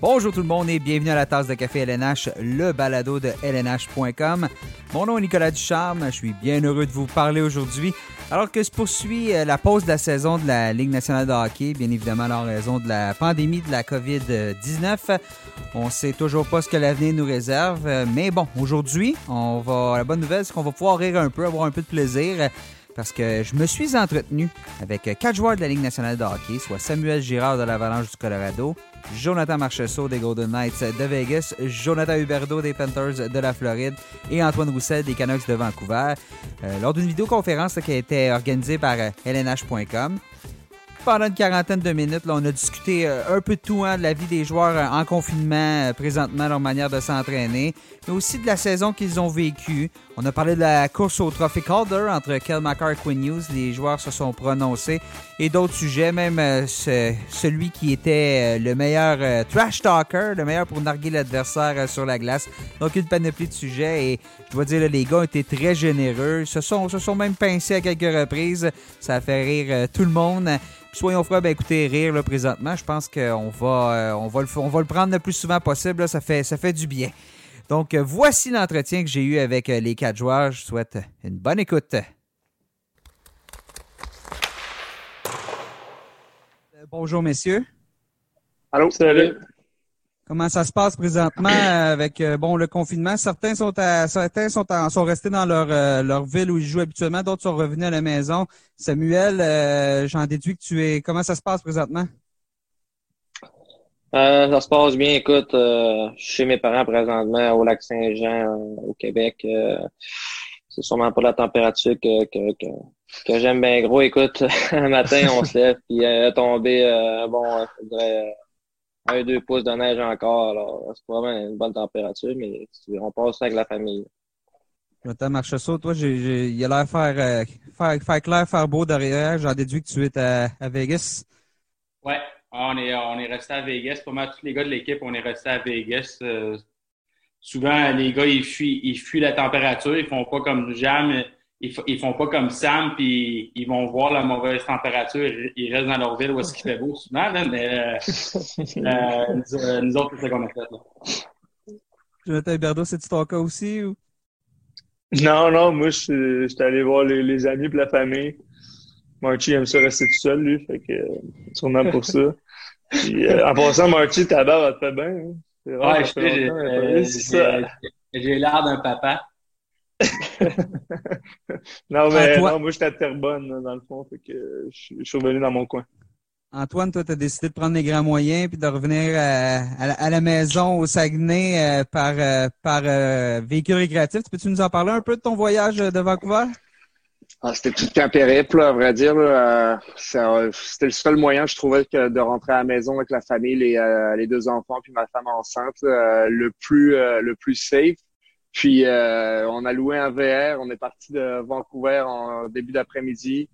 Bonjour tout le monde et bienvenue à la Tasse de Café LNH, le balado de LNH.com. Mon nom est Nicolas Ducharme, je suis bien heureux de vous parler aujourd'hui. Alors que se poursuit la pause de la saison de la Ligue nationale de hockey, bien évidemment en raison de la pandémie de la COVID-19, on ne sait toujours pas ce que l'avenir nous réserve. Mais bon, aujourd'hui, la bonne nouvelle, c'est qu'on va pouvoir rire un peu, avoir un peu de plaisir. Parce que je me suis entretenu avec 4 joueurs de la Ligue nationale de hockey, soit Samuel Girard de l'Avalanche du Colorado, Jonathan Marchessault des Golden Knights de Vegas, Jonathan Huberdeau des Panthers de la Floride et Antoine Roussel des Canucks de Vancouver, lors d'une vidéoconférence qui a été organisée par LNH.com. Pendant une quarantaine de minutes, là, on a discuté un peu de tout, de la vie des joueurs en confinement, présentement, leur manière de s'entraîner, mais aussi de la saison qu'ils ont vécue. On a parlé de la course au trophée Calder entre Cale Makar et Quinn Hughes. Les joueurs se sont prononcés et d'autres sujets, même celui qui était le meilleur trash talker, le meilleur pour narguer l'adversaire sur la glace. Donc, une panoplie de sujets et je dois dire, là, les gars ont été très généreux. Se sont même pincés à quelques reprises. Ça a fait rire tout le monde. Soyons froids, écoutez, rire là, présentement, je pense qu'on va, on va le prendre le plus souvent possible, là, ça fait du bien. Donc, voici l'entretien que j'ai eu avec les 4 joueurs. Je vous souhaite une bonne écoute. Bonjour, messieurs. Allô, salut. Comment ça se passe présentement avec le confinement? Certains sont restés dans leur ville où ils jouent habituellement, d'autres sont revenus à la maison. Samuel, j'en déduis que comment ça se passe présentement? Ça se passe bien. Écoute, je suis chez mes parents présentement au Lac-Saint-Jean, au Québec. C'est sûrement pas la température que j'aime bien gros. Écoute, un matin, on se lève puis est tombé, je dirais... 1-2 pouces de neige encore, alors c'est probablement une bonne température, mais on passe ça avec la famille. Jonathan Marchessault, toi, il a l'air faire clair, faire beau derrière. J'en déduis que tu es à Vegas. Oui, on est resté à Vegas. Pas mal tous les gars de l'équipe, on est resté à Vegas. Souvent, les gars, ils fuient la température. Ils font pas comme Jam, ils font pas comme Sam, puis ils vont voir la mauvaise température. Ils restent dans leur ville où est-ce qu'il fait beau souvent, là, mais nous autres, c'est ça qu'on a fait. Là. Jonathan Huberdeau, c'est-tu ton cas aussi? Ou? Non, moi, j'étais allé voir les amis et la famille. Marty aime ça rester tout seul, lui, fait que sûrement pour ça. Puis, en passant, Marty, ta barbe, elle te fait bien. Hein? C'est rare, ouais, j'ai l'air d'un papa. Non, mais Antoine... non, moi j'étais à Terrebonne dans le fond, fait que je suis revenu dans mon coin. Antoine, toi, tu as décidé de prendre les grands moyens puis de revenir à la maison au Saguenay par véhicule récréatif. Peux-tu nous en parler un peu de ton voyage de Vancouver? Ah, c'était tout un périple, à vrai dire. C'était le seul moyen, je trouvais, que de rentrer à la maison avec la famille, les 2 enfants puis ma femme enceinte, le plus safe. Puis on a loué un VR, on est parti de Vancouver en début d'après-midi.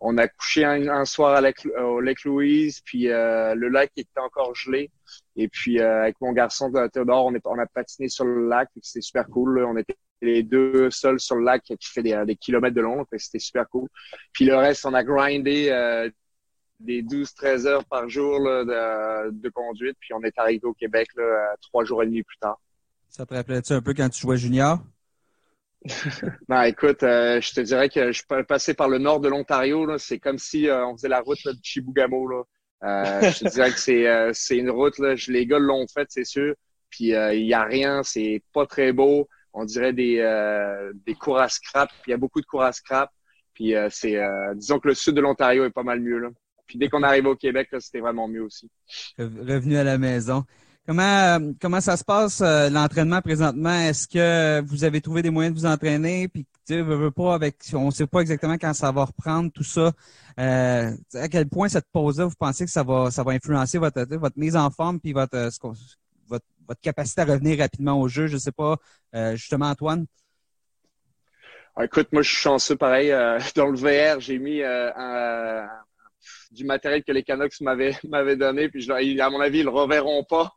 On a couché un soir au Lake Louise, puis le lac était encore gelé. Et puis avec mon garçon Théodore, on a patiné sur le lac, c'était super cool. On était les 2 seuls sur le lac qui fait des kilomètres de long, c'était super cool. Puis le reste, on a grindé des 12-13 heures par jour là, de conduite, puis on est arrivé au Québec là, 3 jours et demi plus tard. Ça te rappelait-tu un peu quand tu jouais junior? Non, écoute, je te dirais que je passais par le nord de l'Ontario. Là, c'est comme si on faisait la route là, de Chibougamau. Là. Je te dirais que c'est une route. Là, les gars l'ont faite, c'est sûr. Puis il n'y a rien. C'est pas très beau. On dirait des cours à scrap. Il y a beaucoup de cours à scrap. Puis disons que le sud de l'Ontario est pas mal mieux. Là. Puis dès qu'on arrive au Québec, là, c'était vraiment mieux aussi. Revenu à la maison. Comment ça se passe l'entraînement présentement? Est-ce que vous avez trouvé des moyens de vous entraîner? Puis on ne sait pas exactement quand ça va reprendre tout ça. À quel point cette pause-là, vous pensez que ça va influencer votre mise en forme puis votre capacité à revenir rapidement au jeu? Je ne sais pas, justement, Antoine. Écoute, moi je suis chanceux pareil. Dans le VR, j'ai mis du matériel que les Canucks m'avaient donné, puis à mon avis, ils le reverront pas.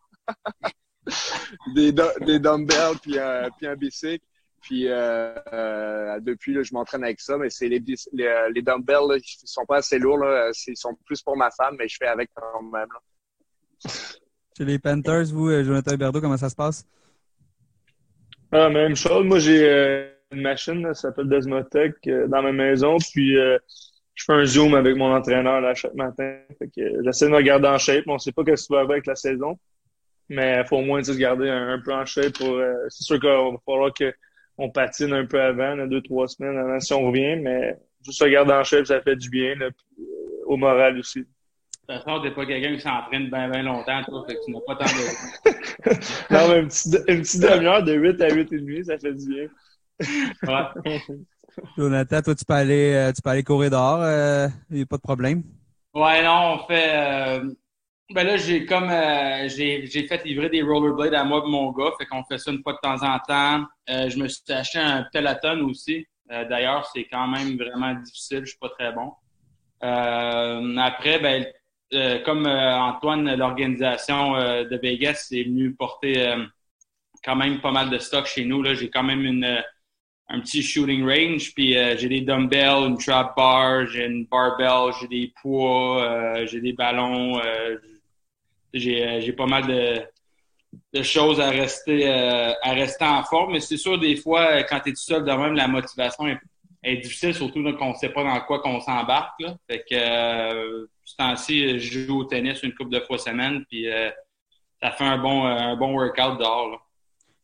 des dumbbells puis un bicycle. Puis depuis, là, je m'entraîne avec ça, mais c'est les dumbbells là, qui sont pas assez lourds. Là. Ils sont plus pour ma femme, mais je fais avec quand même. Là. Chez les Panthers, vous, Jonathan Huberdeau, comment ça se passe? Ah, même chose. Moi, j'ai une machine, là, ça s'appelle Desmotech, dans ma maison. Puis, je fais un Zoom avec mon entraîneur là, chaque matin. Fait que, j'essaie de me garder en shape. On ne sait pas ce qui va arriver avec la saison. Mais il faut au moins se garder un peu en shape. Pour, c'est sûr qu'il va falloir qu'on patine un peu avant, là, 2-3 semaines avant si on revient. Mais juste se garder en shape, ça fait du bien. Là, puis, au moral aussi. De toute façon, t'es pas quelqu'un qui s'entraîne bien, bien longtemps, toi, fait que tu n'as pas tant de... Non, mais une petite demi-heure de 8 à 8h30, ça fait du bien. Ouais. Jonathan, toi, tu peux aller courir dehors, il n'y a pas de problème? Ouais, non, on fait... Ben là, j'ai fait livrer des rollerblades à moi et mon gars, fait qu'on fait ça une fois de temps en temps. Je me suis acheté un Peloton aussi. D'ailleurs, c'est quand même vraiment difficile, je suis pas très bon. Après, ben... comme Antoine, l'organisation de Vegas est venue porter quand même pas mal de stock chez nous. Là. J'ai quand même un petit shooting range, puis j'ai des dumbbells, une trap bar, j'ai une barbell, j'ai des poids, j'ai des ballons. J'ai pas mal de choses à rester en forme. Mais c'est sûr, des fois, quand tu es tout seul de même, la motivation est difficile, surtout qu'on ne sait pas dans quoi qu'on s'embarque. Là. Fait que ce temps-ci, je joue au tennis une couple de fois semaine, puis ça fait un bon workout dehors. Là.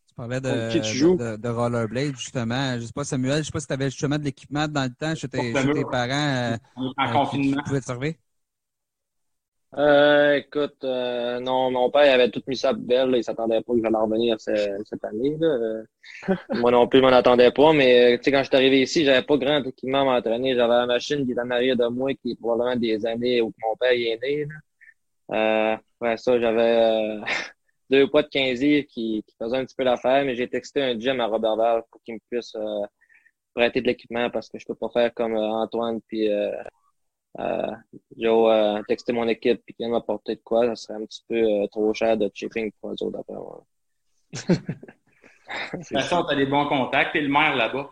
Tu parlais de rollerblade, justement. Je ne sais pas, Samuel, je ne sais pas si tu avais justement de l'équipement dans le temps chez tes parents. En confinement. Tu pouvais te servir? Écoute, non, mon père il avait tout mis ça belle, là, il s'attendait pas que j'allais revenir cette année. Là. Moi non plus, je m'en attendais pas, mais tu sais, quand je suis arrivé ici, j'avais pas grand équipement à m'entraîner. J'avais la machine qui est en arrière de moi, qui est probablement des années où mon père est né. Là. Après ça, j'avais 2 poids de 15 livres qui faisaient un petit peu l'affaire, mais j'ai texté un gym à Roberval pour qu'il me puisse prêter de l'équipement parce que je peux pas faire comme Antoine puis Joe texter mon équipe et qu'il vient m'apporter de quoi, ça serait un petit peu trop cher de shipping pour eux autres d'après moi. De toute façon, t'as des bons contacts, t'es le maire là-bas.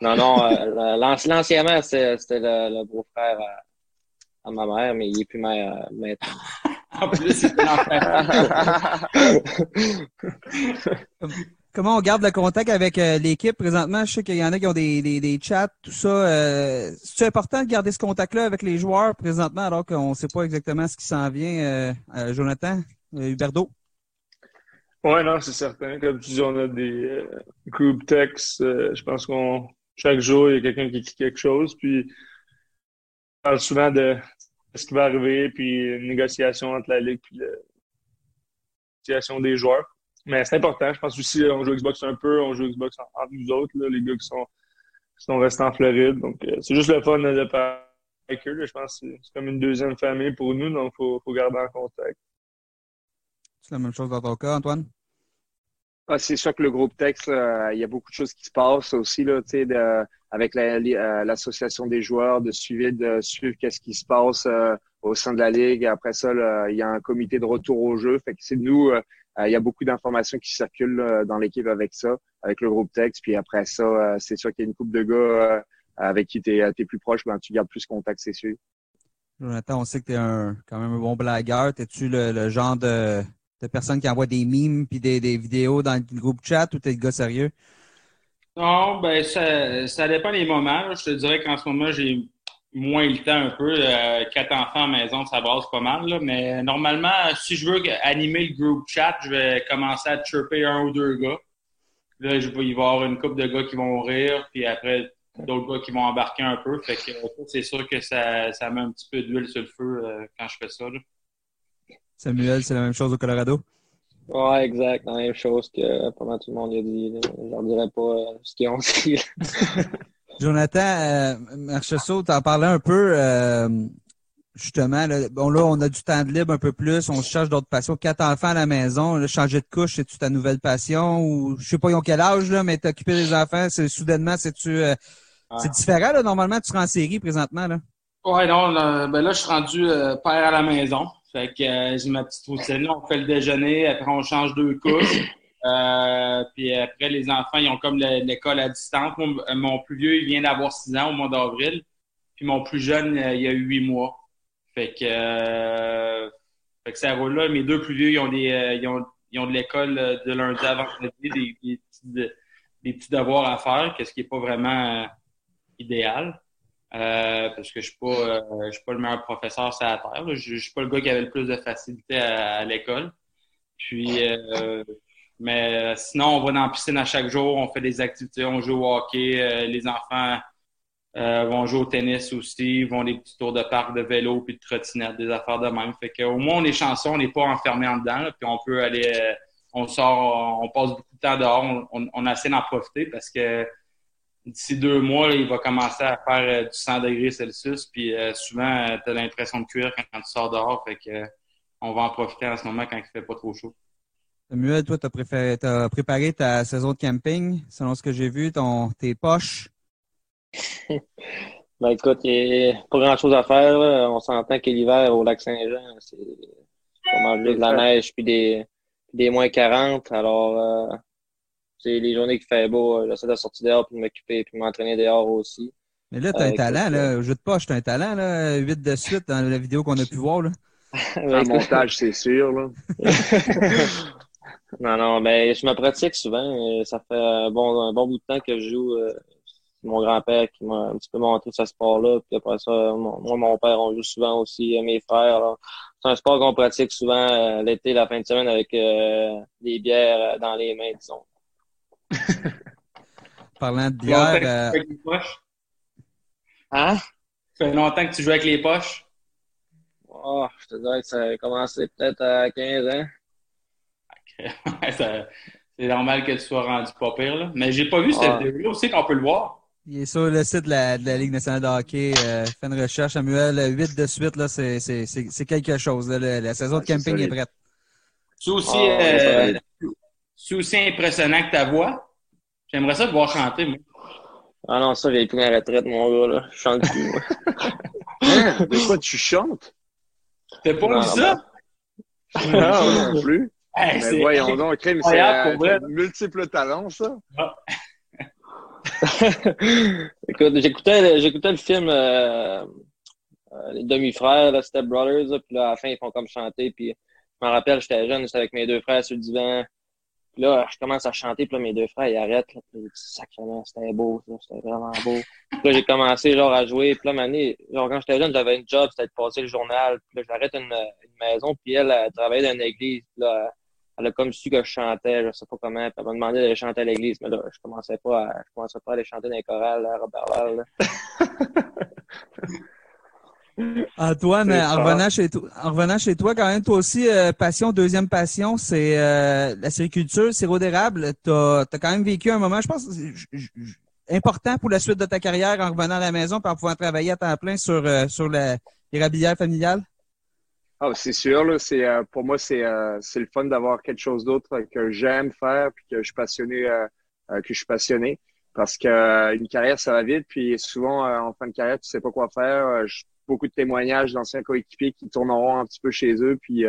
Non, l'ancien maire, c'était le beau-frère à ma mère, mais il n'est plus maire maintenant. En plus, c'était l'enfer. Comment on garde le contact avec l'équipe présentement? Je sais qu'il y en a qui ont des chats, tout ça. C'est important de garder ce contact-là avec les joueurs présentement alors qu'on ne sait pas exactement ce qui s'en vient, Jonathan Huberdeau? Oui, non, c'est certain. Comme tu dis, on a des group texts. Je pense qu'on chaque jour, il y a quelqu'un qui écrit quelque chose. Puis, on parle souvent de ce qui va arriver, puis une négociation entre la Ligue et la négociation des joueurs. Mais c'est important. Je pense aussi, on joue Xbox un peu, on joue Xbox entre nous autres, là, les gars qui sont restés en Floride. Donc, c'est juste le fun de parler avec eux. Là. Je pense que c'est comme une deuxième famille pour nous, donc faut garder en contact. C'est la même chose dans ton cas, Antoine? Ah, c'est sûr que le groupe texte, il y a beaucoup de choses qui se passent aussi, là, tu sais, avec l'association des joueurs, de suivre qu'est-ce qui se passe au sein de la Ligue. Après ça, il y a un comité de retour au jeu. Fait que c'est nous... Il y a beaucoup d'informations qui circulent dans l'équipe avec ça, avec le groupe texte. Puis après ça, c'est sûr qu'il y a une couple de gars avec qui t'es plus proche, ben, tu gardes plus contact, c'est sûr. Jonathan, on sait que t'es quand même un bon blagueur. T'es-tu le genre de personne qui envoie des mimes puis des vidéos dans le groupe chat ou t'es le gars sérieux? Non, ben ça dépend des moments. Je te dirais qu'en ce moment, j'ai moins le temps un peu. 4 enfants à la maison, ça brasse pas mal. Là. Mais normalement, si je veux animer le group chat, je vais commencer à chirper 1 ou 2 gars. Là, il va y avoir une couple de gars qui vont rire, puis après, d'autres gars qui vont embarquer un peu. Fait que c'est sûr que ça met un petit peu d'huile sur le feu quand je fais ça. Là. Samuel, c'est la même chose au Colorado? Ouais, exact. La même chose que pas mal tout le monde a dit. Là. Je leur dirais pas ce qu'ils ont dit. Jonathan Marchessault, t'en parlais un peu, justement. Là, bon, là, on a du temps de libre un peu plus. On se cherche d'autres passions. 4 enfants à la maison. Là, changer de couche, c'est-tu ta nouvelle passion? Ou je sais pas, ils ont quel âge, là, mais t'occuper des enfants, soudainement, c'est-tu... C'est différent, là. Normalement, tu seras en série présentement, là. Ouais, non. Là, je suis rendu père à la maison. Fait que j'ai ma petite routine. Là, on fait le déjeuner. Après, on change 2 couches. Puis après, les enfants, ils ont comme l'école à distance. Mon plus vieux, il vient d'avoir 6 ans au mois d'avril. Puis mon plus jeune, il a eu 8 mois. Fait que ça roule là. Mes deux plus vieux, ils ont de l'école de lundi à vendredi, des petits devoirs à faire, ce qui n'est pas vraiment idéal. Parce que je suis pas le meilleur professeur sur la terre. Je suis pas le gars qui avait le plus de facilité à l'école. Puis mais sinon, on va dans la piscine à chaque jour, on fait des activités, on joue au hockey, les enfants vont jouer au tennis aussi, vont des petits tours de parc, de vélo, puis de trottinette, des affaires de même. Fait qu'au moins, on est chanceux, on n'est pas enfermé en dedans, là, puis on peut aller, on sort, on passe beaucoup de temps dehors, on essaie d'en profiter parce que d'ici 2 mois, là, il va commencer à faire du 100 degrés Celsius, puis souvent, t'as l'impression de cuire quand tu sors dehors, fait que on va en profiter en ce moment quand il fait pas trop chaud. Samuel, toi, t'as préparé ta saison de camping, selon ce que j'ai vu, tes poches. Ben écoute, il n'y a pas grand-chose à faire, là. On s'entend que l'hiver au Lac-Saint-Jean, c'est pas manger de la neige puis des moins 40. Alors, c'est les journées qui fait beau, j'essaie de sortir dehors puis de m'occuper puis de m'entraîner dehors aussi. Mais là, t'as un talent, là. Au jeu de poche, t'as un talent, là. 8 de suite dans la vidéo qu'on a pu voir, là. En montage, c'est sûr, là. Non, mais je me pratique souvent. Ça fait un bon bout de temps que je joue. C'est mon grand-père qui m'a un petit peu montré ce sport-là. Puis après ça, moi et mon père, on joue souvent aussi, mes frères. Alors, c'est un sport qu'on pratique souvent l'été, la fin de semaine, avec des bières dans les mains, disons. Parlant de bière... Hein? Ça fait longtemps que tu joues avec les poches? Oh, je te dirais que ça a commencé peut-être à 15 ans. Okay. C'est normal que tu sois rendu pas pire, là. Mais j'ai pas vu cette vidéo aussi qu'on peut le voir. Il est sur le site de la Ligue nationale de hockey. Fais une recherche, Samuel. 8 de suite, là, c'est quelque chose. Là. La saison de camping est prête. C'est aussi impressionnant que ta voix. J'aimerais ça te voir chanter, moi. Ah non, ça, j'ai pris ma retraite, mon gars, là. Je chante plus, moi. Hein? De quoi tu chantes? T'as pas vu ça? Non plus. Hey, mais voyons donc, crème, c'est un multiple talent, ça. Ah. Écoute, j'écoutais le film Les Demi-Frères, là, Step Brothers, là, puis là, à la fin, ils font comme chanter. Puis je me rappelle, j'étais jeune, j'étais avec mes deux frères sur le divan. Puis là, je commence à chanter, puis là, mes deux frères, ils arrêtent. Là, puis sacrément, c'était beau, là, c'était vraiment beau. Puis là, j'ai commencé, genre, à jouer. Puis là, mané, genre, quand j'étais jeune, j'avais une job, c'était de passer le journal. Puis là, j'arrête une maison, puis elle travaillait dans une église. Puis là, elle a comme su que je chantais, je sais pas comment. Puis elle m'a demandé d'aller chanter à l'église. Mais là, je commençais pas à aller chanter dans les chorales à Roberval. Antoine, en revenant chez toi, quand même, toi aussi, deuxième passion, c'est la sériculture, sirop d'érable. T'as quand même vécu un moment, je pense, important pour la suite de ta carrière en revenant à la maison pour pouvoir travailler à temps plein sur l'érablière familiale? Ah, c'est sûr, là, pour moi, c'est le fun d'avoir quelque chose d'autre que j'aime faire puis que je suis passionné. Parce que une carrière, ça va vite, puis souvent, en fin de carrière, tu sais pas quoi faire. Beaucoup de témoignages d'anciens coéquipiers qui tournent en rond un petit peu chez eux, puis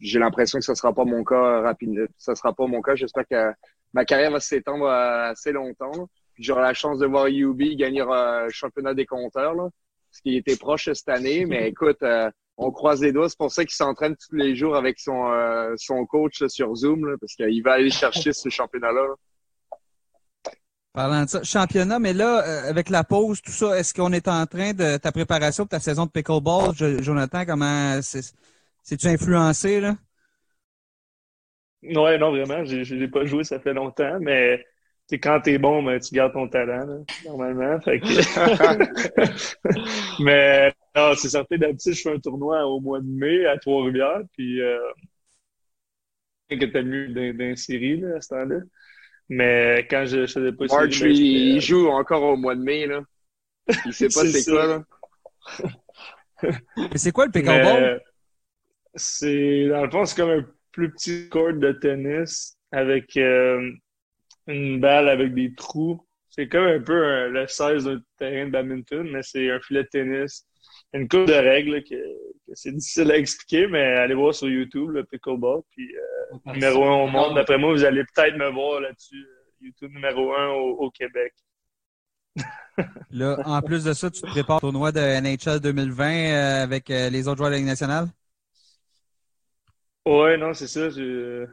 j'ai l'impression que ça sera pas mon cas rapidement. Ça sera pas mon cas. J'espère que ma carrière va s'étendre assez longtemps. Puis j'aurai la chance de voir UB gagner le championnat des compteurs, là, parce qu'il était proche cette année. Mais écoute, on croise les doigts. C'est pour ça qu'il s'entraîne tous les jours avec son coach là, sur Zoom, là, parce qu'il va aller chercher ce championnat-là. Là. Parlant de ça, championnat, mais là, avec la pause, tout ça, est-ce qu'on est en train de ta préparation pour ta saison de pickleball, Jonathan, comment c'est-tu influencé, là? Ouais, non, vraiment, j'ai pas joué, ça fait longtemps, mais quand t'es bon, ben, tu gardes ton talent, là, normalement. Fait que... mais non, c'est certain, d'habitude, je fais un tournoi au mois de mai à Trois-Rivières, puis que t'as mieux dans la série, là, à ce temps-là. Mais quand je faisais pas... March, il joue encore au mois de mai, là. Il sait pas c'est quoi, là. Mais c'est quoi, le pickleball? C'est, dans le fond, c'est comme un plus petit court de tennis avec une balle avec des trous. C'est comme un peu le 16 d'un terrain de badminton, mais c'est un filet de tennis. Une couple de règles que c'est difficile à expliquer, mais allez voir sur YouTube, le pickleball, puis numéro 1 au monde. D'après moi, vous allez peut-être me voir là-dessus. YouTube numéro 1 au Québec. Là, en plus de ça, tu te prépares au tournoi de NHL 2020 avec les autres joueurs de la Ligue nationale? Oui, non, c'est ça. J'ai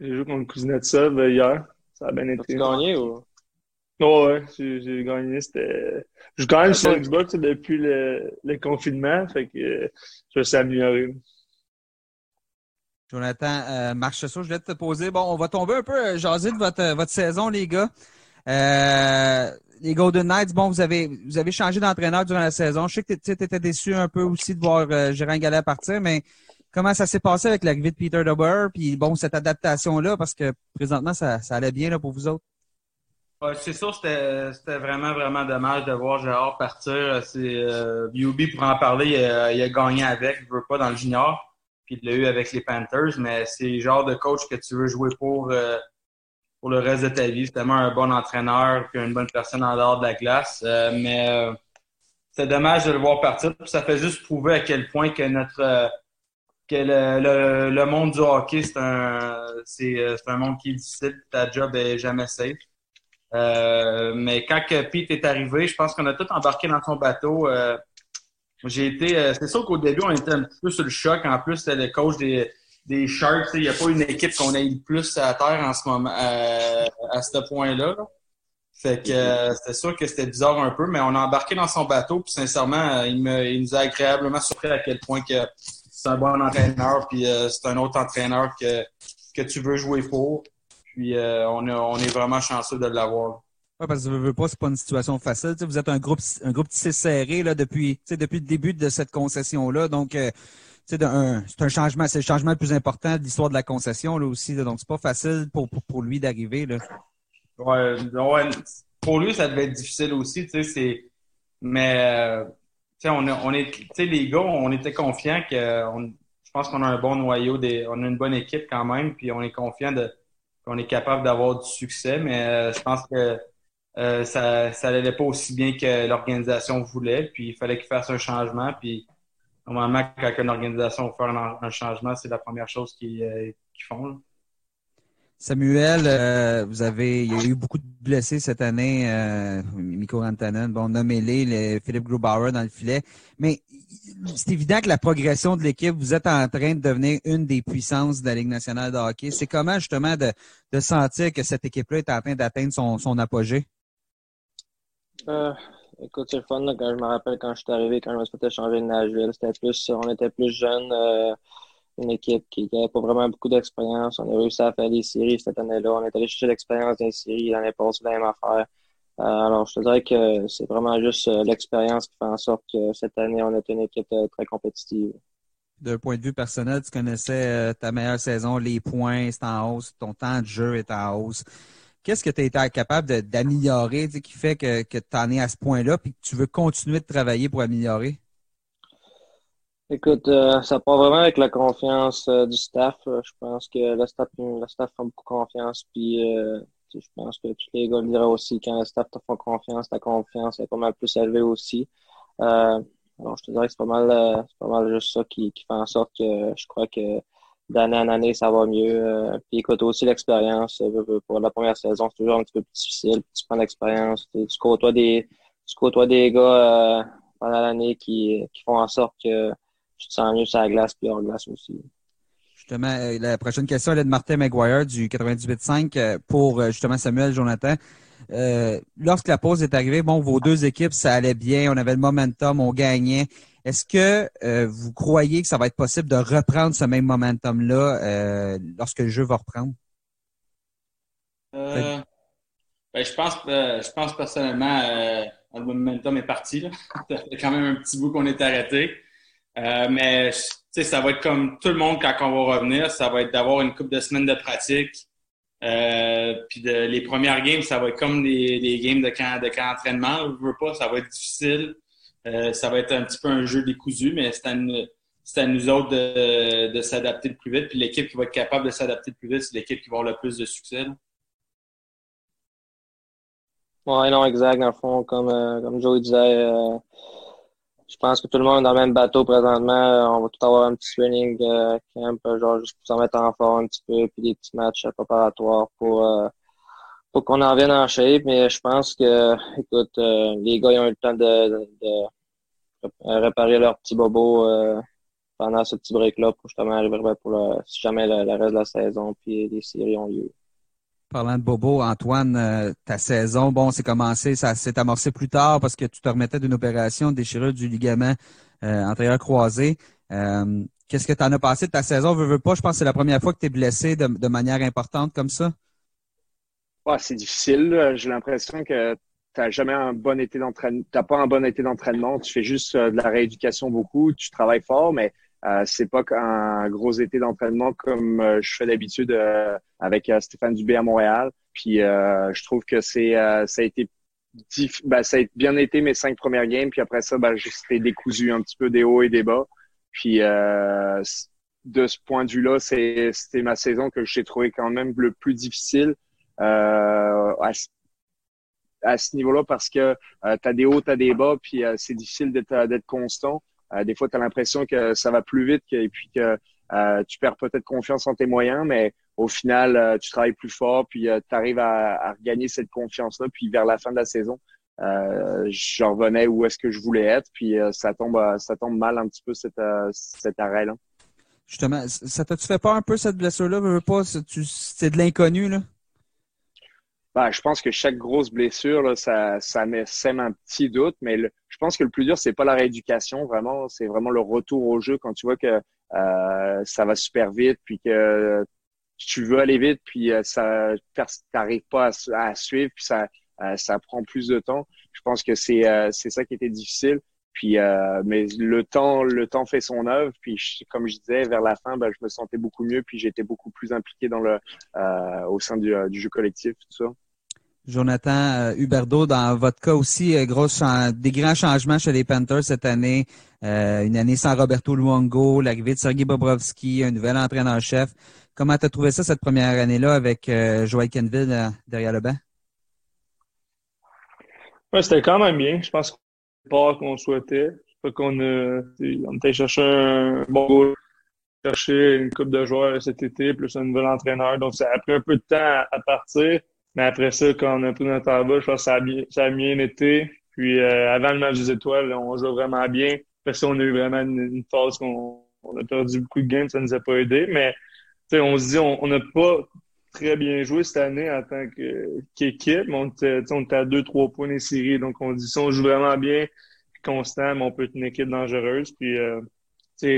joué contre Kuznetsov hier. Ça a bien été. Tu as gagné ou? Oh, oui, j'ai gagné. Je suis quand même sur Xbox depuis le confinement. Fait que je me suis amélioré. Jonathan Marchessault, je voulais te poser. Bon, on va tomber un peu jaser de votre saison, les gars. Les Golden Knights, bon, vous avez changé d'entraîneur durant la saison. Je sais que tu étais déçu un peu aussi de voir Gérard Galet partir, mais comment ça s'est passé avec l'arrivée de Peter DeBoer? Puis bon, cette adaptation-là, parce que présentement, ça allait bien là, pour vous autres. Ouais, c'est sûr, c'était vraiment, vraiment dommage de voir Gérard partir. UB pour en parler, il a gagné avec, je veux pas, dans le junior. Puis il l'a eu avec les Panthers, mais c'est le genre de coach que tu veux jouer pour le reste de ta vie. C'est tellement un bon entraîneur puis une bonne personne en dehors de la glace. Mais c'est dommage de le voir partir. Ça fait juste prouver à quel point que le monde du hockey, c'est un monde qui est difficile. Ta job est jamais safe. Mais quand que Pete est arrivé, je pense qu'on a tous embarqué dans son bateau. C'est sûr qu'au début, on était un petit peu sur le choc. En plus, c'était le coach des Sharks. Il n'y a pas une équipe qu'on aille le plus à terre en ce moment, à ce point-là. Là. Fait que c'est sûr que c'était bizarre un peu, mais on a embarqué dans son bateau. Puis sincèrement, il nous a agréablement surpris à quel point que c'est un bon entraîneur. Puis c'est un autre entraîneur que tu veux jouer pour. Puis on est vraiment chanceux de l'avoir. Oui, parce que je veux pas, c'est pas une situation facile. T'sais, vous êtes un groupe tissé serré là, depuis le début de cette concession-là. Donc, c'est un changement. C'est le changement le plus important de l'histoire de la concession là, aussi. Là, donc, c'est pas facile pour lui d'arriver. Ouais, pour lui, ça devait être difficile aussi. Mais les gars, on était confiants je pense qu'on a un bon noyau, on a une bonne équipe quand même, puis on est confiant qu'on est capable d'avoir du succès. Mais je pense que ça n'allait pas aussi bien que l'organisation voulait, puis il fallait qu'il fasse un changement. Puis normalement, quand une organisation veut faire un changement, c'est la première chose qu'ils font. Là. Samuel, il y a eu beaucoup de blessés cette année. Mikko Rantanen, bon, nommez-les, Philippe Grubauer dans le filet. Mais c'est évident que la progression de l'équipe, vous êtes en train de devenir une des puissances de la Ligue nationale de hockey. C'est comment justement de sentir que cette équipe-là est en train d'atteindre son apogée? Écoute, c'est le fun. Là, je me rappelle quand je suis arrivé, quand je me suis fait échanger de Nashville, on était plus jeunes. Une équipe qui n'avait pas vraiment beaucoup d'expérience. On a réussi à faire des séries cette année-là. On est allé chercher l'expérience des séries l'année passée, la même affaire. Alors, je te dirais que c'est vraiment juste l'expérience qui fait en sorte que cette année, on est une équipe très compétitive. D'un point de vue personnel, tu connaissais ta meilleure saison, les points, c'est en hausse, ton temps de jeu est en hausse. Qu'est-ce que tu as été capable d'améliorer qui fait que tu en es à ce point-là et que tu veux continuer de travailler pour améliorer? Écoute, ça part vraiment avec la confiance du staff. Je pense que le staff fait beaucoup confiance. Puis je pense que tous les gars le diront aussi. Quand le staff te fait confiance, ta confiance est pas mal plus élevée aussi. Alors, je te dirais que c'est pas mal juste ça qui fait en sorte que je crois que d'année en année, ça va mieux. Puis écoute, aussi l'expérience. Pour la première saison, c'est toujours un petit peu plus difficile. Puis tu prends l'expérience. Tu côtoies des gars pendant l'année qui font en sorte que tu te sens mieux sur la glace puis hors glace aussi. Justement, la prochaine question, elle est de Martin Maguire du 98.5 pour justement Samuel, Jonathan. Lorsque la pause est arrivée, bon, vos deux équipes, ça allait bien, on avait le momentum, on gagnait. Est-ce que vous croyez que ça va être possible de reprendre ce même momentum-là lorsque le jeu va reprendre? Je pense personnellement le momentum est parti. Là. Ça fait quand même un petit bout qu'on est arrêté. Mais ça va être comme tout le monde quand on va revenir. Ça va être d'avoir une couple de semaines de pratique. Puis les premières games, ça va être comme les games de camp d'entraînement. Je veux pas, ça va être difficile. Ça va être un petit peu un jeu décousu, mais c'est à nous autres de s'adapter le plus vite. Puis l'équipe qui va être capable de s'adapter le plus vite, c'est l'équipe qui va avoir le plus de succès. Là. Ouais, non, exact. Dans le fond, comme Joey disait, je pense que tout le monde est dans le même bateau présentement. On va tout avoir un petit training camp, genre juste pour s'en mettre en forme un petit peu, puis des petits matchs préparatoires faut qu'on en vienne en shape, mais je pense que, écoute, les gars ils ont eu le temps de réparer leurs petits bobos pendant ce petit break-là pour justement arriver pour si jamais le reste de la saison puis les séries ont lieu. Parlant de bobo, Antoine, ta saison, bon, c'est commencé, ça s'est amorcé plus tard parce que tu te remettais d'une opération de déchirure du ligament antérieur croisé. Qu'est-ce que tu en as passé de ta saison? Veux pas, je pense que c'est la première fois que tu es blessé de manière importante comme ça. Ouais, c'est difficile, là. J'ai l'impression que t'as jamais un bon été d'entraînement, t'as pas un bon été d'entraînement, tu fais juste de la rééducation beaucoup, tu travailles fort, mais c'est pas un gros été d'entraînement comme je fais d'habitude avec Stéphane Dubé à Montréal. Puis je trouve que ça a bien été mes 5 premières games. Puis après ça, j'étais décousu un petit peu des hauts et des bas. Puis de ce point de vue-là, c'était ma saison que j'ai trouvé quand même le plus difficile à ce niveau-là parce que t'as des hauts, t'as des bas, puis c'est difficile d'être constant. Des fois, tu as l'impression que ça va plus vite et puis que tu perds peut-être confiance en tes moyens, mais au final, tu travailles plus fort puis tu arrives à regagner cette confiance-là. Puis vers la fin de la saison, je revenais où est-ce que je voulais être puis ça tombe mal un petit peu cet arrêt-là. Justement, ça t'a-tu fait peur un peu cette blessure-là? Je veux pas, c'est de l'inconnu, là? Je pense que chaque grosse blessure, là, ça me sème un petit doute, mais je pense que le plus dur, c'est pas la rééducation, vraiment, c'est vraiment le retour au jeu quand tu vois que ça va super vite, puis que tu veux aller vite, puis t'arrives pas à suivre, puis ça prend plus de temps. Je pense que c'est ça qui était difficile. Puis mais le temps fait son œuvre. Puis comme je disais, vers la fin, je me sentais beaucoup mieux. Puis j'étais beaucoup plus impliqué dans au sein du jeu collectif, tout ça. Jonathan Huberdeau, dans votre cas aussi, des grands changements chez les Panthers cette année. Une année sans Roberto Luongo, l'arrivée de Sergei Bobrovski, un nouvel entraîneur-chef. Comment t'as trouvé ça cette première année-là avec Joël Quenneville derrière le banc? Ouais, c'était quand même bien. Je pense pas qu'on souhaitait. On était chercher un bon goal, chercher une coupe de joueurs cet été, plus un nouvel entraîneur. Donc, ça a pris un peu de temps à partir. Mais après ça, quand on a pris notre travail, je pense que ça a bien été. Puis avant le match des étoiles, on jouait vraiment bien. Après ça, on a eu vraiment une phase qu'on a perdu beaucoup de games, ça nous a pas aidé. Mais on se dit, on n'a pas très bien joué cette année en tant qu'équipe. On était à 2-3 points des séries. Donc, on dit, si on joue vraiment bien, constant, mais on peut être une équipe dangereuse. Puis,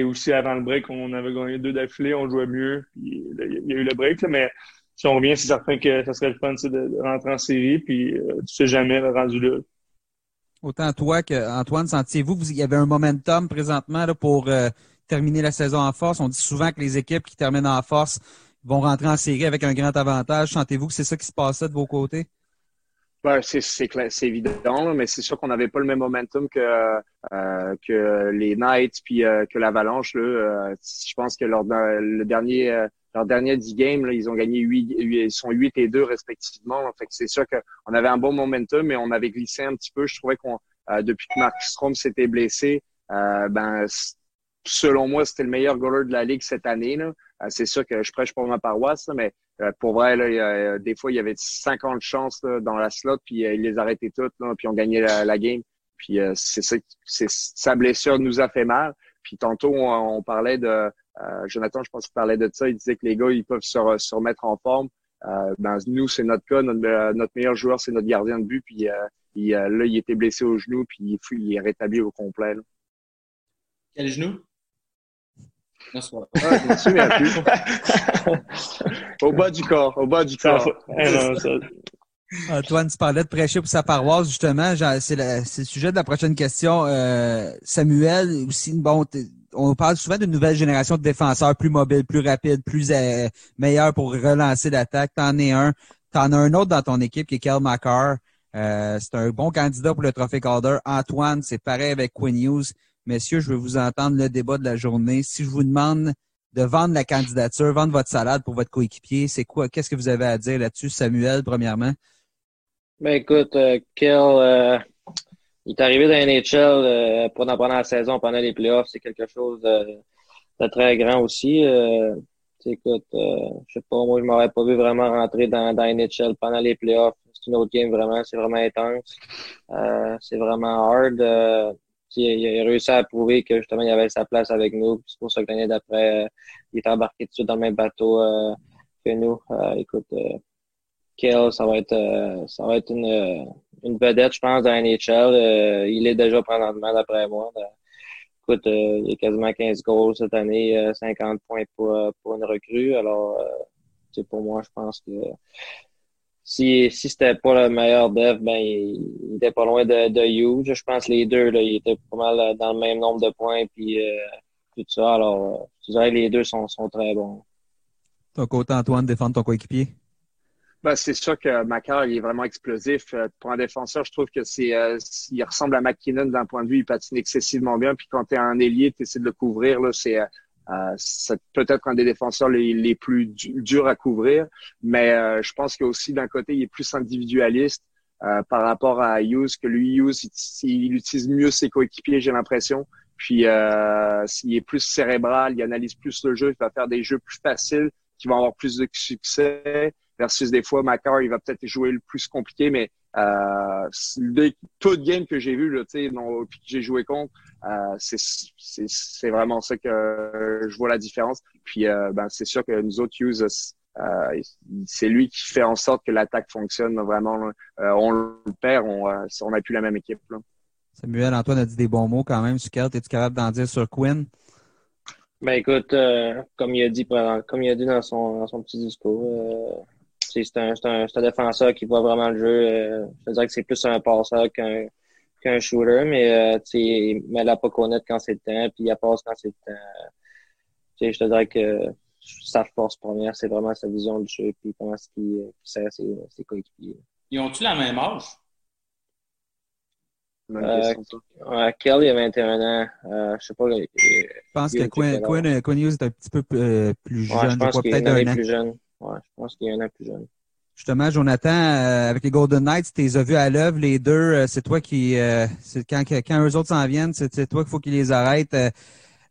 aussi avant le break, on avait gagné 2 d'affilée, on jouait mieux. Puis, il y a eu le break, là, mais si on revient, c'est certain que ça serait le fun de rentrer en série. Puis, tu sais jamais le rendu là. Autant toi qu'Antoine, sentiez-vous qu'il y avait un momentum présentement là, pour terminer la saison en force? On dit souvent que les équipes qui terminent en force vont rentrer en série avec un grand avantage. Sentez-vous que c'est ça qui se passait de vos côtés? C'est clair, c'est évident, mais c'est sûr qu'on n'avait pas le même momentum que les Knights puis que l'Avalanche. Je pense que leurs derniers 10 games, là, ils ont gagné 8 et 2 respectivement. Là, fait que c'est sûr qu'on avait un bon momentum, mais on avait glissé un petit peu. Je trouvais qu'on depuis que Mark Strom s'était blessé, selon moi, c'était le meilleur goaler de la Ligue cette année, là. C'est sûr que je prêche pour ma paroisse, mais pour vrai, là, des fois, il y avait 50 chances là, dans la slot, puis il les arrêtait toutes, là, puis on gagnait la game. Puis sa blessure nous a fait mal. Puis tantôt, on parlait de Jonathan, je pense qu'il parlait de ça, il disait que les gars, ils peuvent se remettre en forme. Nous, c'est notre cas, notre meilleur joueur, c'est notre gardien de but. Puis là, il était blessé au genou, puis il est rétabli au complet. Là. Quel genou? Non, c'est pas... Ah, je me souviens plus. Au bas du corps. Antoine, tu parlais de prêcher pour sa paroisse, justement. C'est le sujet de la prochaine question. Samuel, aussi, on parle souvent d'une nouvelle génération de défenseurs plus mobiles, plus rapides, plus meilleurs pour relancer l'attaque. T'en es un. T'en as un autre dans ton équipe qui est Cale Makar. C'est un bon candidat pour le trophée Calder. Antoine, c'est pareil avec Quinn Hughes. Messieurs, je veux vous entendre le débat de la journée. Si je vous demande de vendre la candidature, vendre votre salade pour votre coéquipier, c'est quoi? Qu'est-ce que vous avez à dire là-dessus, Samuel, premièrement? Écoute, Cale, il est arrivé dans la NHL pendant la saison, pendant les playoffs. C'est quelque chose de très grand aussi. Écoute, je sais pas, moi je m'aurais pas vu vraiment rentrer dans la NHL pendant les playoffs. C'est une autre game vraiment, c'est vraiment intense. C'est vraiment hard. Il a réussi à prouver que justement il avait sa place avec nous. C'est pour ça que l'année d'après, il est embarqué dessus dans le même bateau que nous. Écoute, Cale, ça va être une vedette, je pense, dans la NHL. Il est déjà présentement d'après moi. Écoute, il y a quasiment 15 goals cette année, 50 points pour une recrue. Alors, pour moi, je pense que si c'était pas le meilleur Dev, ben il était pas loin de Hughes. Je pense que les deux, là, ils étaient pas mal dans le même nombre de points puis tout ça. Alors, je dirais que les deux sont très bons. Ton côté, Antoine, défendre ton coéquipier? Ben, c'est sûr que Makar, il est vraiment explosif. Pour un défenseur, je trouve que il ressemble à McKinnon d'un point de vue, il patine excessivement bien. Puis quand tu es un ailier, tu essaies de le couvrir, là, c'est peut-être un des défenseurs les plus durs à couvrir. Mais je pense qu'aussi, d'un côté, il est plus individualiste par rapport à Hughes, que lui, Hughes, il utilise mieux ses coéquipiers, j'ai l'impression. Puis s'il est plus cérébral, il analyse plus le jeu, il va faire des jeux plus faciles, qui vont avoir plus de succès. Versus des fois, Makar, il va peut-être jouer le plus compliqué, mais toute game que j'ai vu, là, tu sais, puis que j'ai joué contre, c'est vraiment ça que je vois la différence. Puis c'est sûr que nous autres Hughes, c'est lui qui fait en sorte que l'attaque fonctionne vraiment. On le perd, on n'a plus la même équipe, là. Samuel, Antoine a dit des bons mots quand même. Sucard, es-tu capable d'en dire sur Quinn? Ben écoute, comme il a dit dans son petit discours. C'est un défenseur qui voit vraiment le jeu. Je veux dire que c'est plus un passeur qu'un shooter, mais il met la puck au net quand c'est le temps, puis il passe quand c'est le temps. Je te dirais que sa force première, c'est vraiment sa vision du jeu, puis comment est-ce qu'il sert ses coéquipiers. Ils ont-tu la même âge? Cale, il a 21 ans. Je sais pas. Je pense que Quinn Hughes est un petit peu plus jeune. Je pense qu'il est peut-être plus jeune. Ouais, je pense qu'il y en a plus jeune. Justement, Jonathan, avec les Golden Knights, tu les as vus à l'œuvre, les deux. C'est toi qui... quand eux autres s'en viennent, c'est toi qu'il faut qu'ils les arrêtent.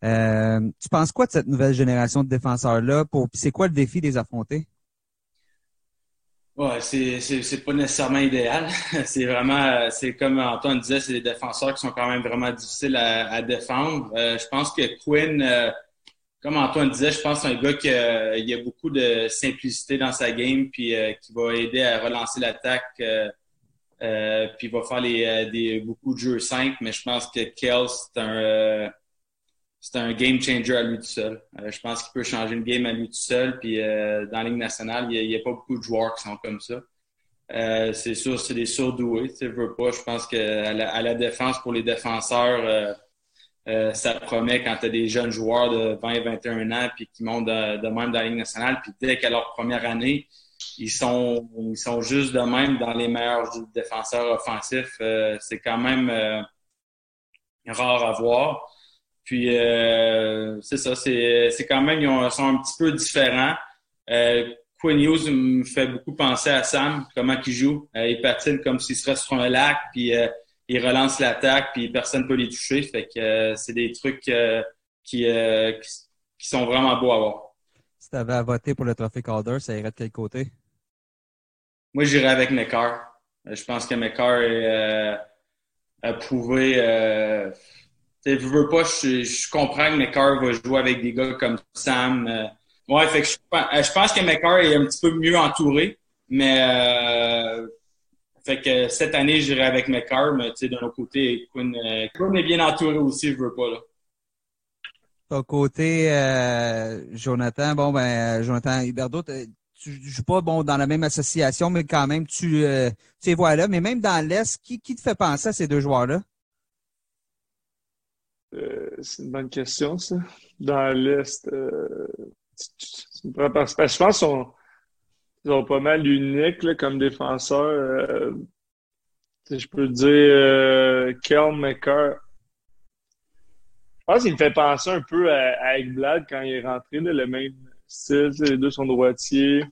Tu penses quoi de cette nouvelle génération de défenseurs-là? C'est quoi le défi des affrontés? Ouais, c'est pas nécessairement idéal. C'est vraiment... C'est comme Antoine disait, c'est des défenseurs qui sont quand même vraiment difficiles à défendre. Je pense que Quinn... comme Antoine disait, je pense que c'est un gars qui a beaucoup de simplicité dans sa game, puis qui va aider à relancer l'attaque, puis va faire beaucoup de jeux simples. Mais je pense que Cale, c'est un game changer à lui tout seul. Je pense qu'il peut changer une game à lui tout seul. Puis dans la Ligue nationale, il n'y a pas beaucoup de joueurs qui sont comme ça. C'est sûr, c'est des surdoués. Tu sais, veux pas. Je pense qu'à la défense, pour les défenseurs, ça promet quand tu as des jeunes joueurs de 20-21 ans puis qui montent de même dans la Ligue nationale, puis dès qu'à leur première année, ils sont juste de même dans les meilleurs défenseurs offensifs. C'est quand même rare à voir. Puis c'est ça, c'est quand même ils sont un petit peu différents. Quinn Hughes me fait beaucoup penser à Sam, comment il joue. Il patine comme s'il serait sur un lac, puis il relance l'attaque, puis personne ne peut les toucher. Fait que c'est des trucs qui sont vraiment beaux à voir. Si tu avais à voter pour le trophée Calder, ça irait de quel côté? Moi, j'irais avec Makar. Je pense que Makar a prouvé... tu veux pas, je comprends que Makar va jouer avec des gars comme Sam. Ouais, fait que je pense que Makar est un petit peu mieux entouré, mais... fait que cette année, j'irai avec Makar, mais tu sais, d'un autre côté, Quinn est bien entouré aussi, je veux pas, là. Ton côté, Jonathan, Jonathan Huberdeau, tu joues pas dans la même association, mais quand même, tu les vois là. Mais même dans l'Est, qui te fait penser à ces deux joueurs-là? C'est une bonne question, ça. Dans l'Est, tu me prends par... Je pense qu'on... Ils sont pas mal uniques là, comme défenseurs. Je peux dire Cale Makar. Je pense qu'il me fait penser un peu à Ekblad quand il est rentré, là, le même style. Les deux sont droitiers.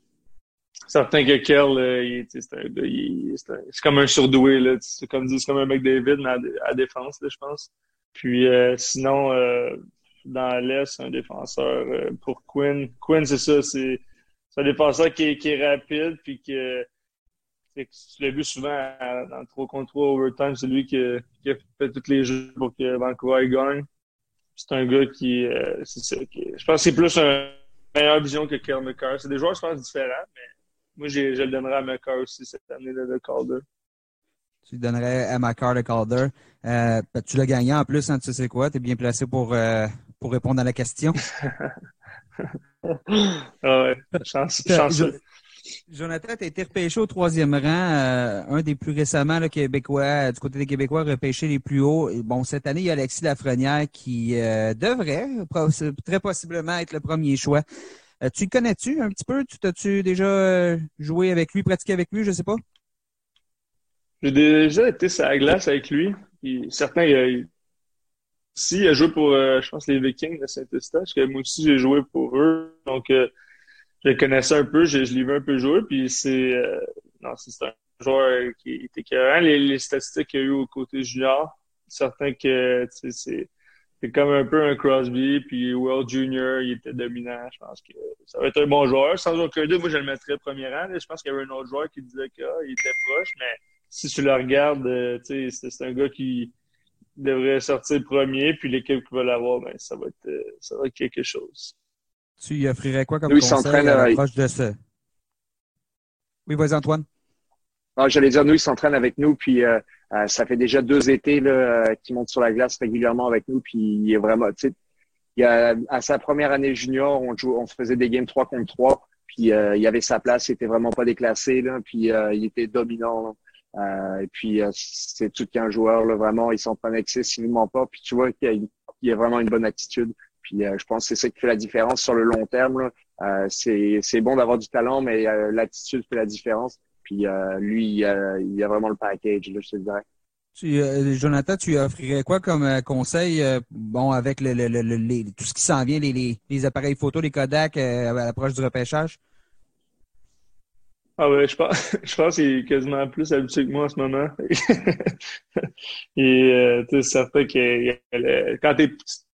Certain que Cale, c'est comme un surdoué. Là, comme dit, c'est comme un McDavid à la défense, là, je pense. Puis sinon, dans l'Est, un défenseur pour Quinn. Quinn, c'est ça, c'est un défenseur qui est rapide, puis que tu l'as vu souvent dans le 3 contre 3 overtime, c'est lui qui a fait tous les jeux pour que Vancouver gagne. C'est un gars qui, je pense que c'est plus une meilleure vision que Cale Makar. C'est des joueurs, je pense, différents, mais moi, je le donnerais à Makar aussi cette année de Calder. Tu le donnerais à Makar de Calder. Tu l'as gagné en plus, hein, tu sais quoi? Tu es bien placé pour répondre à la question. Ouais, chanceux. Jonathan, tu as été repêché au 3e rang, un des plus récemment là, Québécois, du côté des Québécois, repêchés les plus hauts. Et bon, cette année, il y a Alexis Lafrenière qui devrait très possiblement être le premier choix. Tu le connais-tu un petit peu? T'as-tu déjà joué avec lui, pratiqué avec lui, je ne sais pas? J'ai déjà été sur la glace avec lui. Certains, il a joué pour, je pense, les Vikings de Saint-Eustache. Moi aussi, j'ai joué pour eux. Donc, je le connaissais un peu, je l'ai vu un peu jouer, puis c'est un joueur qui était écœurant. Les statistiques qu'il y a eu au côté junior, certain que c'est comme un peu un Crosby, puis World Junior, il était dominant. Je pense que ça va être un bon joueur. Sans aucun doute, moi je le mettrais premier rang. Là. Je pense qu'il y avait un autre joueur qui disait qu'il était proche, mais si tu le regardes, c'est un gars qui devrait sortir premier, puis l'équipe qui va l'avoir, ben ça va être quelque chose. Tu lui offrirais quoi comme conseil à l'approche de ça? Oui, vas-y Antoine. Non, j'allais dire, nous, il s'entraîne avec nous, puis ça fait déjà 2 étés qu'il monte sur la glace régulièrement avec nous, puis il est vraiment, tu sais, à sa première année junior, on faisait des games 3 contre 3, puis il avait sa place, il était vraiment pas déclassé, là, puis il était dominant. Et puis c'est tout qu'un joueur, là, vraiment, il s'entraîne avec ses, s'il ne ment pas, puis tu vois qu'il a vraiment une bonne attitude. Puis je pense que c'est ça qui fait la différence sur le long terme. Là. C'est bon d'avoir du talent, mais l'attitude fait la différence. Puis lui, il a vraiment le package, là, je te dirais. Jonathan, tu offrirais quoi comme conseil avec tout ce qui s'en vient, les appareils photo, les Kodak à l'approche du repêchage? Ah ouais, je pense qu'il est quasiment plus habitué que moi en ce moment. Et c'est certain que quand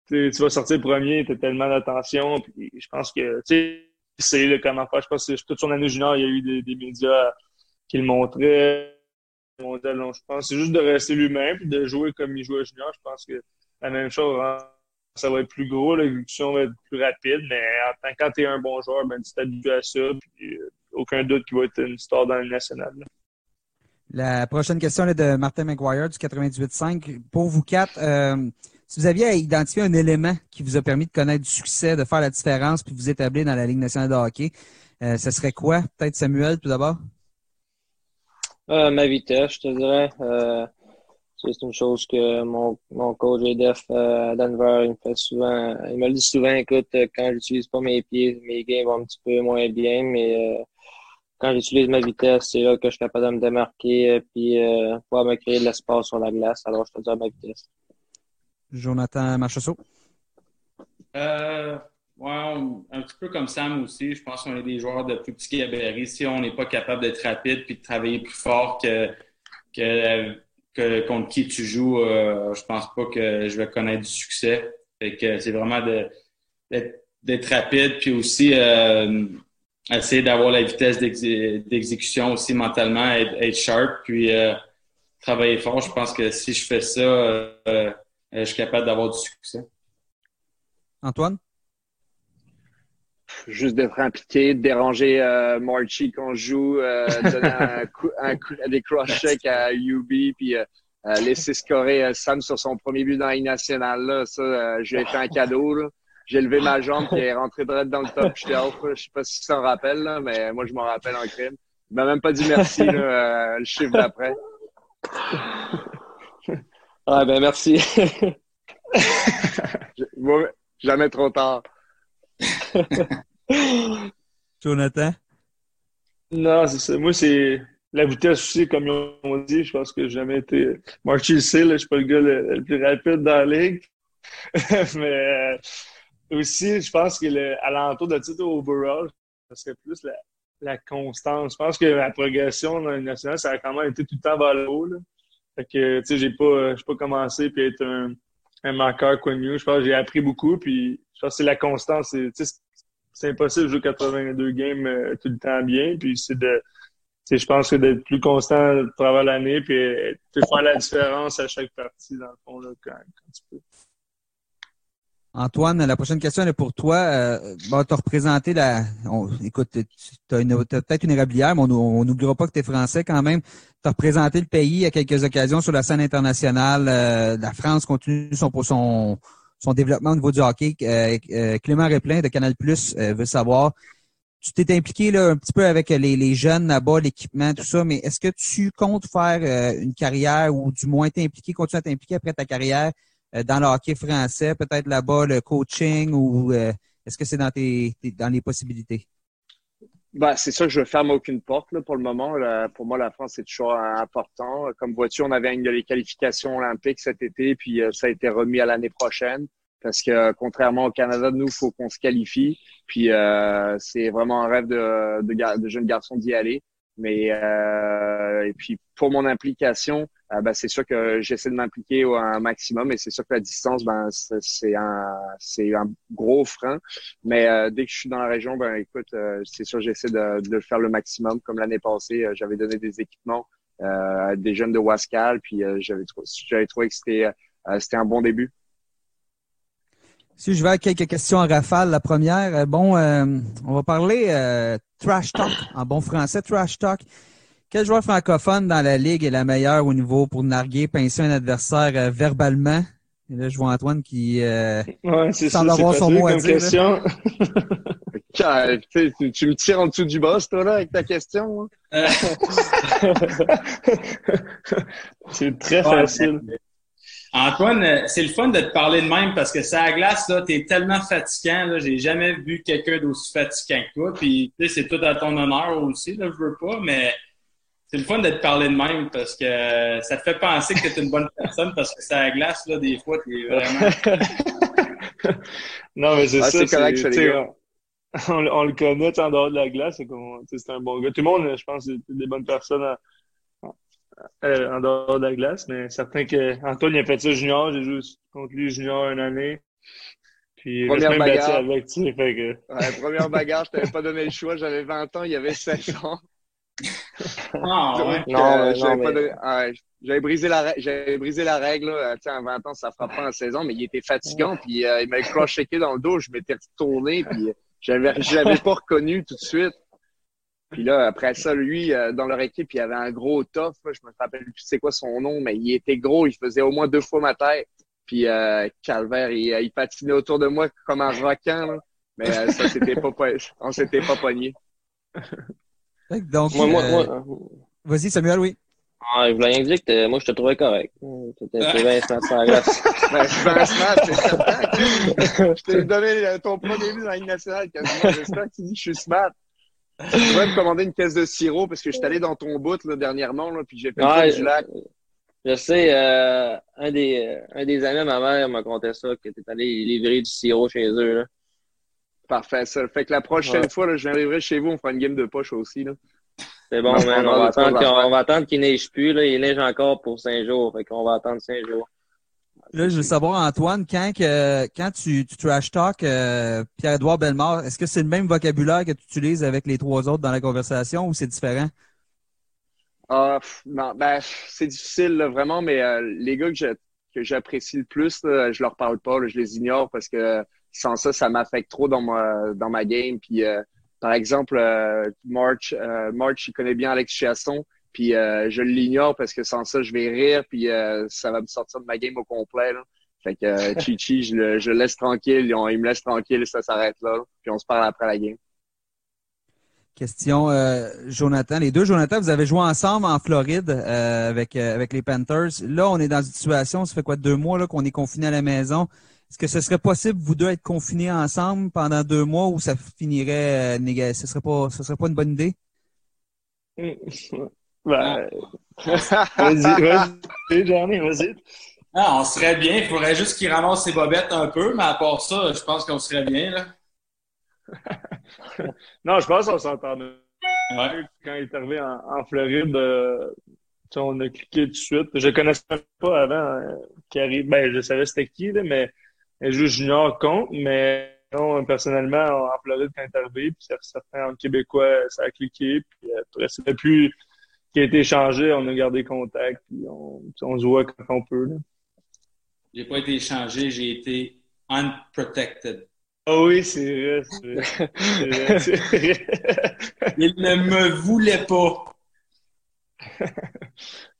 tu vas sortir premier, tu as tellement d'attention. Puis je pense que, tu sais, le comment faire. Je pense que toute son année junior, il y a eu des médias qui le montraient. Donc, je pense que c'est juste de rester lui-même et de jouer comme il jouait junior. Je pense que la même chose, hein, ça va être plus gros, l'exécution va être plus rapide. Mais quand tu es un bon joueur, tu t'habitues à ça. Puis, aucun doute qu'il va être une star dans le national. Là. La prochaine question est de Martin McGuire du 98.5. Pour vous quatre, si vous aviez à identifier un élément qui vous a permis de connaître du succès, de faire la différence puis de vous établir dans la Ligue nationale de hockey, ça serait quoi? Peut-être Samuel, tout d'abord? Ma vitesse, je te dirais. C'est une chose que mon coach GDF à Denver, il me le dit souvent, écoute, quand j'utilise pas mes pieds, mes gains vont un petit peu moins bien, mais quand j'utilise ma vitesse, c'est là que je suis capable de me démarquer puis pouvoir me créer de l'espace sur la glace. Alors, je te dirais ma vitesse. Jonathan Marchessault. Un petit peu comme Sam aussi. Je pense qu'on est des joueurs de plus petits gabarits. Si on n'est pas capable d'être rapide puis de travailler plus fort que contre qui tu joues, je pense pas que je vais connaître du succès. Fait que c'est vraiment d'être rapide puis aussi essayer d'avoir la vitesse d'exécution aussi mentalement, être sharp puis travailler fort. Je pense que si je fais ça, je suis capable d'avoir du succès. Antoine? Juste d'être impliqué, de déranger Marchie quand je joue, donner des cross-checks à UB, puis laisser scorer Sam sur son premier but dans la Ligue nationale. Là. Ça, je lui ai fait un cadeau. Là. J'ai levé ma jambe, puis elle est rentrée direct dans le top. J'étais off. Je sais pas si tu t'en rappelles, là, mais moi, je m'en rappelle en crime. Il m'a même pas dit merci, là, le chiffre d'après. Ah ben merci. Jamais trop tard. Jonathan? Non, c'est ça. Moi, c'est la vitesse aussi, comme on dit. Je pense que j'ai jamais été... Marchessault le sait, je suis pas le gars le plus rapide dans la ligue. Mais aussi, je pense que à l'entour de titre overall, ça serait plus la constance. Je pense que la progression dans le national, ça a quand même été tout le temps vers le haut, là. Fait que, tu sais, j'ai pas commencé puis être un Makar, Quinn Hughes, je pense que j'ai appris beaucoup, puis je pense que c'est la constance. C'est impossible de jouer 82 games tout le temps bien, puis c'est de... Je pense que d'être plus constant à travers l'année, puis de faire la différence à chaque partie, dans le fond, là, quand tu peux. Antoine, la prochaine question elle est pour toi. Tu as représenté la... écoute, tu as peut-être une érablière, mais on n'oubliera pas que tu es français quand même. Tu as représenté le pays à quelques occasions sur la scène internationale. La France continue son développement au niveau du hockey. Clément Réplin de Canal+, veut savoir... Tu t'es impliqué là, un petit peu avec les jeunes là-bas, l'équipement, tout ça, mais est-ce que tu comptes faire une carrière ou du moins continuer à t'impliquer après ta carrière dans le hockey français, peut-être là-bas le coaching ou est-ce que c'est dans les possibilités? Ben, c'est sûr que je ne ferme aucune porte là, pour le moment. Là, pour moi, la France, c'est toujours important. Comme vois-tu, on avait une des qualifications olympiques cet été, puis ça a été remis à l'année prochaine. Parce que contrairement au Canada, nous, il faut qu'on se qualifie. Puis c'est vraiment un rêve de jeune garçon d'y aller. Mais et puis pour mon implication, c'est sûr que j'essaie de m'impliquer un maximum. Et c'est sûr que la distance, c'est un gros frein. Mais dès que je suis dans la région, écoute, c'est sûr que j'essaie de le faire le maximum. Comme l'année passée, j'avais donné des équipements à des jeunes de Wascal. Puis j'avais trouvé que c'était un bon début. Si je vais à quelques questions en rafale, la première, on va parler trash talk, en bon français, trash talk. Quel joueur francophone dans la Ligue est la meilleure au niveau pour narguer, pincer un adversaire verbalement? Et là, je vois Antoine qui semble avoir son mot à dire. Tu me tires en dessous du boss, toi, là, avec ta question. Hein? C'est très facile. Antoine, c'est le fun de te parler de même parce que ça à glace, là, t'es tellement fatigant, là, j'ai jamais vu quelqu'un d'aussi fatigant que toi, puis tu sais, c'est tout à ton honneur aussi, là, je veux pas, mais c'est le fun de te parler de même parce que ça te fait penser que t'es une bonne personne parce que ça à glace, là, des fois, t'es vraiment... Non, mais c'est ça, c'est correct, on le connaît en dehors de la glace, c'est un bon gars. Tout le monde, je pense, c'est des bonnes personnes en dehors de la glace, mais certain que Antoine il a fait ça junior, j'ai joué contre lui junior une année. Puis première bagarre avec tu fait que... Ouais, première bagarre, je t'avais pas donné le choix, j'avais 20 ans, il y avait 16 ans. J'avais brisé la règle, tu sais, à 20 ans ça frappe pas en 16 ans, mais il était fatigant puis il m'avait cross-checké dans le dos, je m'étais retourné puis j'avais pas reconnu tout de suite. Puis là, après ça, lui, dans leur équipe, il avait un gros tough. Je me rappelle plus c'est quoi son nom, mais il était gros. Il faisait au moins 2 fois ma tête. Puis calvaire, il patinait autour de moi comme un requin. Là. Mais ça, on s'était pas pognés. Donc, vas-y, Samuel, oui. Ah, je voulais rien dire que moi, je te trouvais correct. C'était un smash à la glace. C'était un smash, c'est certain. Je t'ai donné ton premier but dans la Ligue nationale. J'espère que tu dis que je suis smash. Tu pourrais me commander une caisse de sirop parce que je suis allé dans ton bout là, dernièrement là, puis j'ai fait le tour du lac. Je sais, un des amis à ma mère m'a conté ça, que t'es allé livrer du sirop chez eux. Là. Parfait, ça. Fait que la prochaine fois, là, je viens livrer chez vous, on fera une game de poche aussi. Là. C'est bon, man. On va attendre qu'il neige plus. Là. Il neige encore pour 5 jours. Fait qu'on va attendre 5 jours. Là, je veux savoir, Antoine, quand tu trash talk Pierre-Édouard Bellemare, est-ce que c'est le même vocabulaire que tu utilises avec les 3 autres dans la conversation ou c'est différent? Non, c'est difficile, là, vraiment, mais les gars que j'apprécie le plus, là, je leur parle pas, là, je les ignore parce que sans ça, ça m'affecte trop dans ma game. Puis, par exemple, March, il connaît bien Alex Chiasson. Puis je l'ignore parce que sans ça, je vais rire. Puis ça va me sortir de ma game au complet. Là. Fait que Chichi, je le laisse tranquille. Il me laisse tranquille et ça s'arrête là. Puis on se parle après la game. Question, Jonathan. Les deux, Jonathan, vous avez joué ensemble en Floride avec les Panthers. Là, on est dans une situation, ça fait quoi, 2 mois là, qu'on est confinés à la maison. Est-ce que ce serait possible, vous deux, être confinés ensemble pendant 2 mois ou ça finirait négatif? Ce serait pas une bonne idée? Vas-y. Ah, on serait bien. Il faudrait juste qu'il ramasse ses bobettes un peu, mais à part ça, je pense qu'on serait bien, là. Non, je pense qu'on s'entendait. Ouais. Quand il est arrivé en Floride, T'sais, on a cliqué tout de suite. Je ne connaissais pas avant qu'il arrive. Ben, je savais c'était qui, là, mais un juge junior compte. Mais non, personnellement, en Floride, quand il est arrivé, puis certains Québécois, ça a cliqué. Puis après, c'est depuis qu'il a été échangé, on a gardé contact. Puis on se voit quand on peut. Là. J'ai pas été échangé, j'ai été unprotected. Ah oui, c'est vrai. Il ne me voulait pas.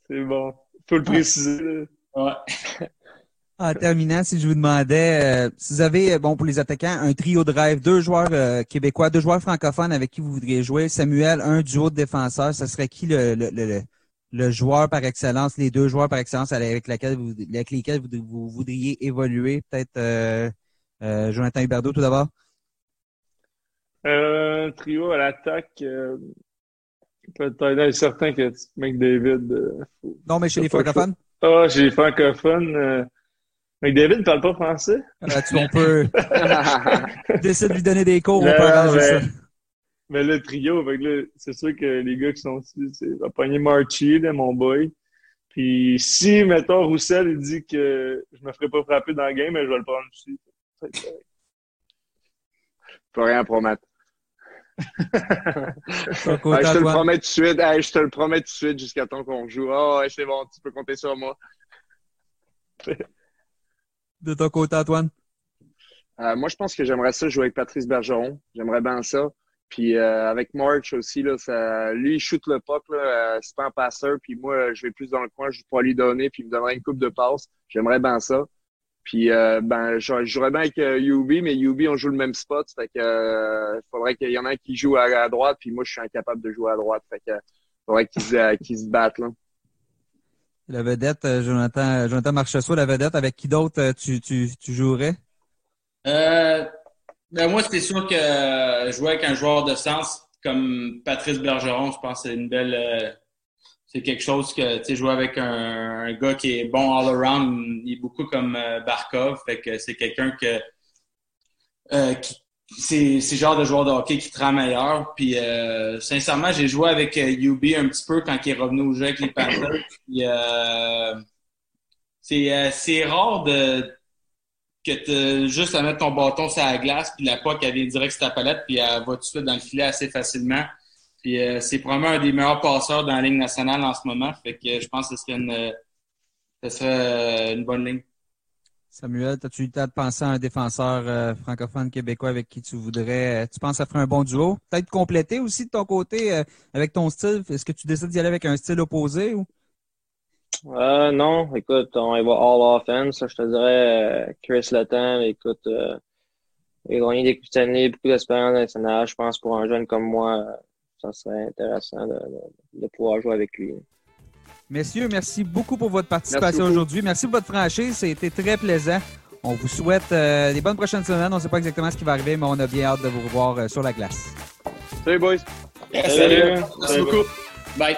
C'est bon. Faut le préciser. Ouais. En terminant, si je vous demandais, si vous avez, bon, pour les attaquants, un trio de rêve, deux joueurs québécois, deux joueurs francophones avec qui vous voudriez jouer, Samuel, un duo de défenseurs, ça serait qui le joueur par excellence, les deux joueurs par excellence avec lesquels vous voudriez évoluer? Peut-être Jonathan Huberdeau, tout d'abord. Trio à l'attaque... Peut-être, il est certain que McDavid... non, mais chez les francophones? Ah, chez les francophones. McDavid ne parle pas français? On peut... décide de lui donner des cours, on peut arranger ça. Mais le trio, fait que là, c'est sûr que les gars qui sont ici, c'est va pogner Marchie, là, mon boy. Puis si, mettons, Roussel, il dit que je me ferai pas frapper dans le game, mais je vais le prendre aussi. Pas rien à promettre. Je te le promets tout de suite. Je te le promets tout de suite jusqu'à temps qu'on joue. Oh, c'est bon, tu peux compter sur moi. De ton côté, Antoine? Moi, je pense que j'aimerais ça jouer avec Patrice Bergeron. J'aimerais bien ça. Puis avec March aussi, là, ça, lui, il shoot le puck, c'est pas un passeur. Puis moi, je vais plus dans le coin, je vais pas lui donner, puis il me donnerait une coupe de passe. J'aimerais bien ça. Puis, je jouerais bien avec Yubi, mais Yubi, on joue le même spot. Fait que, faudrait qu'il y en a un qui joue à droite, puis moi, je suis incapable de jouer à droite. Fait que, faudrait qu'ils se battent, là. La vedette, Jonathan Marchessault, la vedette, avec qui d'autre tu jouerais? Ben, moi, c'est sûr que jouer avec un joueur de sens, comme Patrice Bergeron, je pense que c'est une belle, c'est quelque chose que, tu sais, jouer avec un gars qui est bon all around, il est beaucoup comme Barkov, fait que c'est quelqu'un que c'est le genre de joueur de hockey qui te rend meilleur. Puis sincèrement, j'ai joué avec Yubi un petit peu quand il est revenu au jeu avec les Panthers. C'est rare que tu juste à mettre ton bâton sur la glace, puis la puck elle vient direct sur ta palette, puis elle va tout de suite dans le filet assez facilement. Puis c'est probablement un des meilleurs passeurs dans la Ligue nationale en ce moment. Fait que je pense que ce serait une bonne ligne. Samuel, as-tu eu le temps de penser à un défenseur francophone québécois avec qui tu voudrais... tu penses que ça ferait un bon duo? Peut-être compléter aussi de ton côté avec ton style. Est-ce que tu décides d'y aller avec un style opposé? Ou? Non, écoute, on y va all offense. Je te dirais Chris Letang, écoute... il a gagné des coups de année, beaucoup d'expérience dans l'NH. Je pense pour un jeune comme moi... ça serait intéressant de pouvoir jouer avec lui. Messieurs, merci beaucoup pour votre participation aujourd'hui. Merci pour votre franchise. C'était très plaisant. On vous souhaite des bonnes prochaines semaines. On ne sait pas exactement ce qui va arriver, mais on a bien hâte de vous revoir sur la glace. Salut, boys. Salut. Merci beaucoup. Bye.